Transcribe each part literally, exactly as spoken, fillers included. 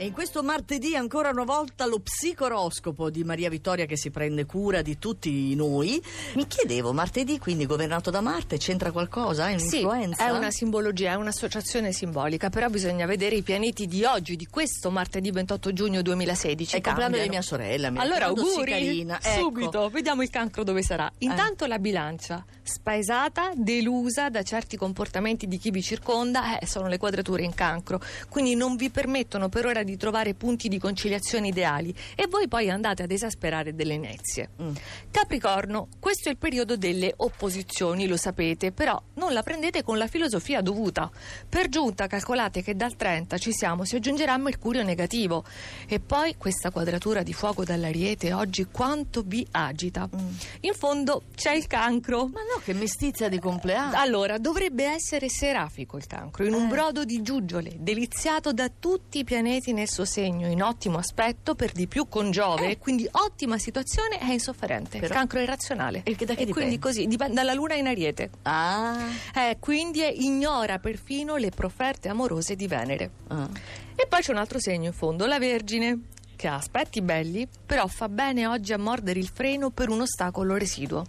E in questo martedì ancora una volta lo psicoroscopo di Maria Vittoria, che si prende cura di tutti noi. Mi chiedevo, martedì quindi governato da Marte, c'entra qualcosa? È un'influenza? Sì, è una simbologia, è un'associazione simbolica, però bisogna vedere i pianeti di oggi, di questo martedì ventotto giugno duemilasedici. È cambiano. Compleanno di mia sorella. Mi allora auguri, ecco. Subito, vediamo il cancro dove sarà. Intanto eh. la bilancia, spaesata, delusa da certi comportamenti di chi vi circonda, eh, sono le quadrature in cancro, quindi non vi permettono per ora di di trovare punti di conciliazione ideali e voi poi andate ad esasperare delle inezie. Mm. Capricorno, questo è il periodo delle opposizioni, lo sapete, però non la prendete con la filosofia dovuta. Per giunta calcolate che dal trenta ci siamo, si aggiungerà Mercurio negativo e poi questa quadratura di fuoco dall'Ariete oggi quanto vi agita. Mm. In fondo c'è il cancro. Ma no, che mestizia di compleanno. Allora, dovrebbe essere serafico il cancro, in eh. un brodo di giuggiole, deliziato da tutti i pianeti nel suo segno, in ottimo aspetto, per di più con Giove, eh. quindi ottima situazione, è insofferente. Però, cancro irrazionale. E, che, da che e dipende? Quindi così, dipende dalla luna in Ariete. Ah. Eh, quindi ignora perfino le profferte amorose di Venere. Ah. E poi c'è un altro segno in fondo, la Vergine, che ha aspetti belli, però fa bene oggi a mordere il freno per un ostacolo residuo.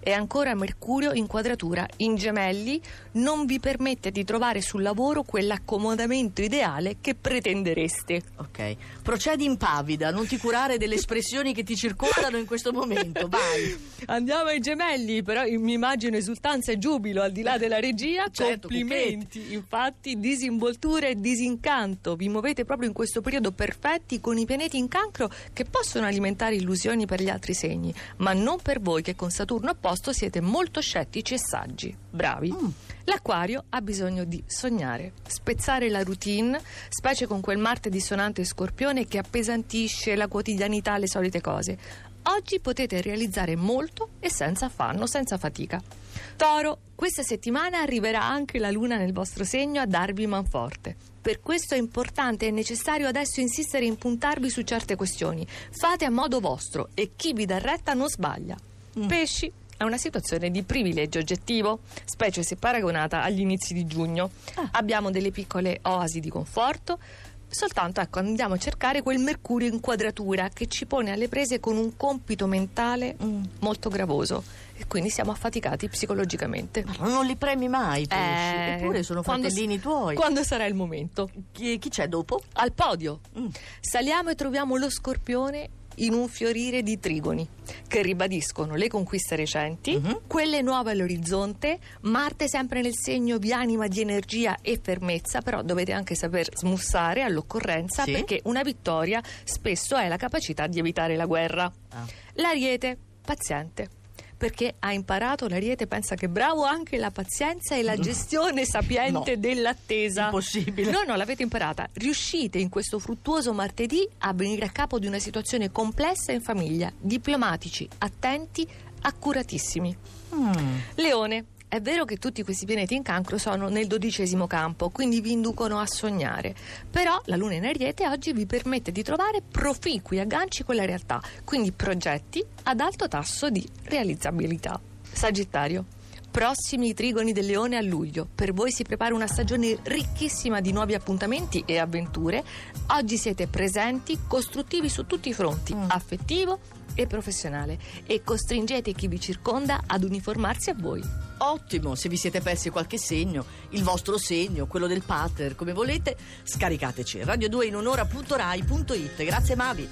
E ancora Mercurio in quadratura in Gemelli non vi permette di trovare sul lavoro quell'accomodamento ideale che pretendereste. Ok, procedi impavida, non ti curare delle espressioni che ti circondano in questo momento, vai. Andiamo ai Gemelli, però mi immagino esultanza e giubilo al di là della regia, certo, complimenti, cucchetti. Infatti disinvoltura e disincanto, vi muovete proprio in questo periodo perfetti con i pianeti in cancro che possono alimentare illusioni per gli altri segni, ma non per voi che con Saturno apposta siete molto scettici e saggi, bravi. Mm. L'acquario ha bisogno di sognare, spezzare la routine, specie con quel Marte dissonante Scorpione che appesantisce la quotidianità, le solite cose. Oggi potete realizzare molto e senza affanno, senza fatica. Toro, questa settimana arriverà anche la luna nel vostro segno a darvi manforte. Per questo è importante e necessario adesso insistere e impuntarvi su certe questioni. Fate a modo vostro e chi vi dà retta non sbaglia. Mm. Pesci, è una situazione di privilegio oggettivo, specie se paragonata agli inizi di giugno. Ah. Abbiamo delle piccole oasi di conforto, soltanto ecco, andiamo a cercare quel Mercurio in quadratura che ci pone alle prese con un compito mentale mm. molto gravoso e quindi siamo affaticati psicologicamente. Ma non li premi mai, pesci, eh, eppure sono fratellini s- tuoi. Quando sarà il momento? Chi, chi c'è dopo? Al podio. Mm. Saliamo e troviamo lo Scorpione in un fiorire di trigoni che ribadiscono le conquiste recenti, uh-huh. quelle nuove all'orizzonte. Marte sempre nel segno vi anima di energia e fermezza, però dovete anche saper smussare all'occorrenza, sì. perché una vittoria spesso è la capacità di evitare la guerra. ah. L'Ariete, paziente, perché ha imparato, l'Ariete pensa che bravo anche la pazienza e la gestione sapiente no. dell'attesa. Impossibile. No, no, l'avete imparata. Riuscite in questo fruttuoso martedì a venire a capo di una situazione complessa in famiglia, diplomatici, attenti, accuratissimi. Mm. Leone, è vero che tutti questi pianeti in cancro sono nel dodicesimo campo, quindi vi inducono a sognare, però la luna in Ariete oggi vi permette di trovare proficui agganci con la realtà, quindi progetti ad alto tasso di realizzabilità. Sagittario, prossimi trigoni del Leone a luglio, per voi si prepara una stagione ricchissima di nuovi appuntamenti e avventure. Oggi siete presenti, costruttivi su tutti i fronti, mm. affettivo e professionale, e costringete chi vi circonda ad uniformarsi a voi. Ottimo, se vi siete persi qualche segno, il vostro segno, quello del pater, come volete, scaricateci radio due in onora punto rai punto it. Grazie Mavi.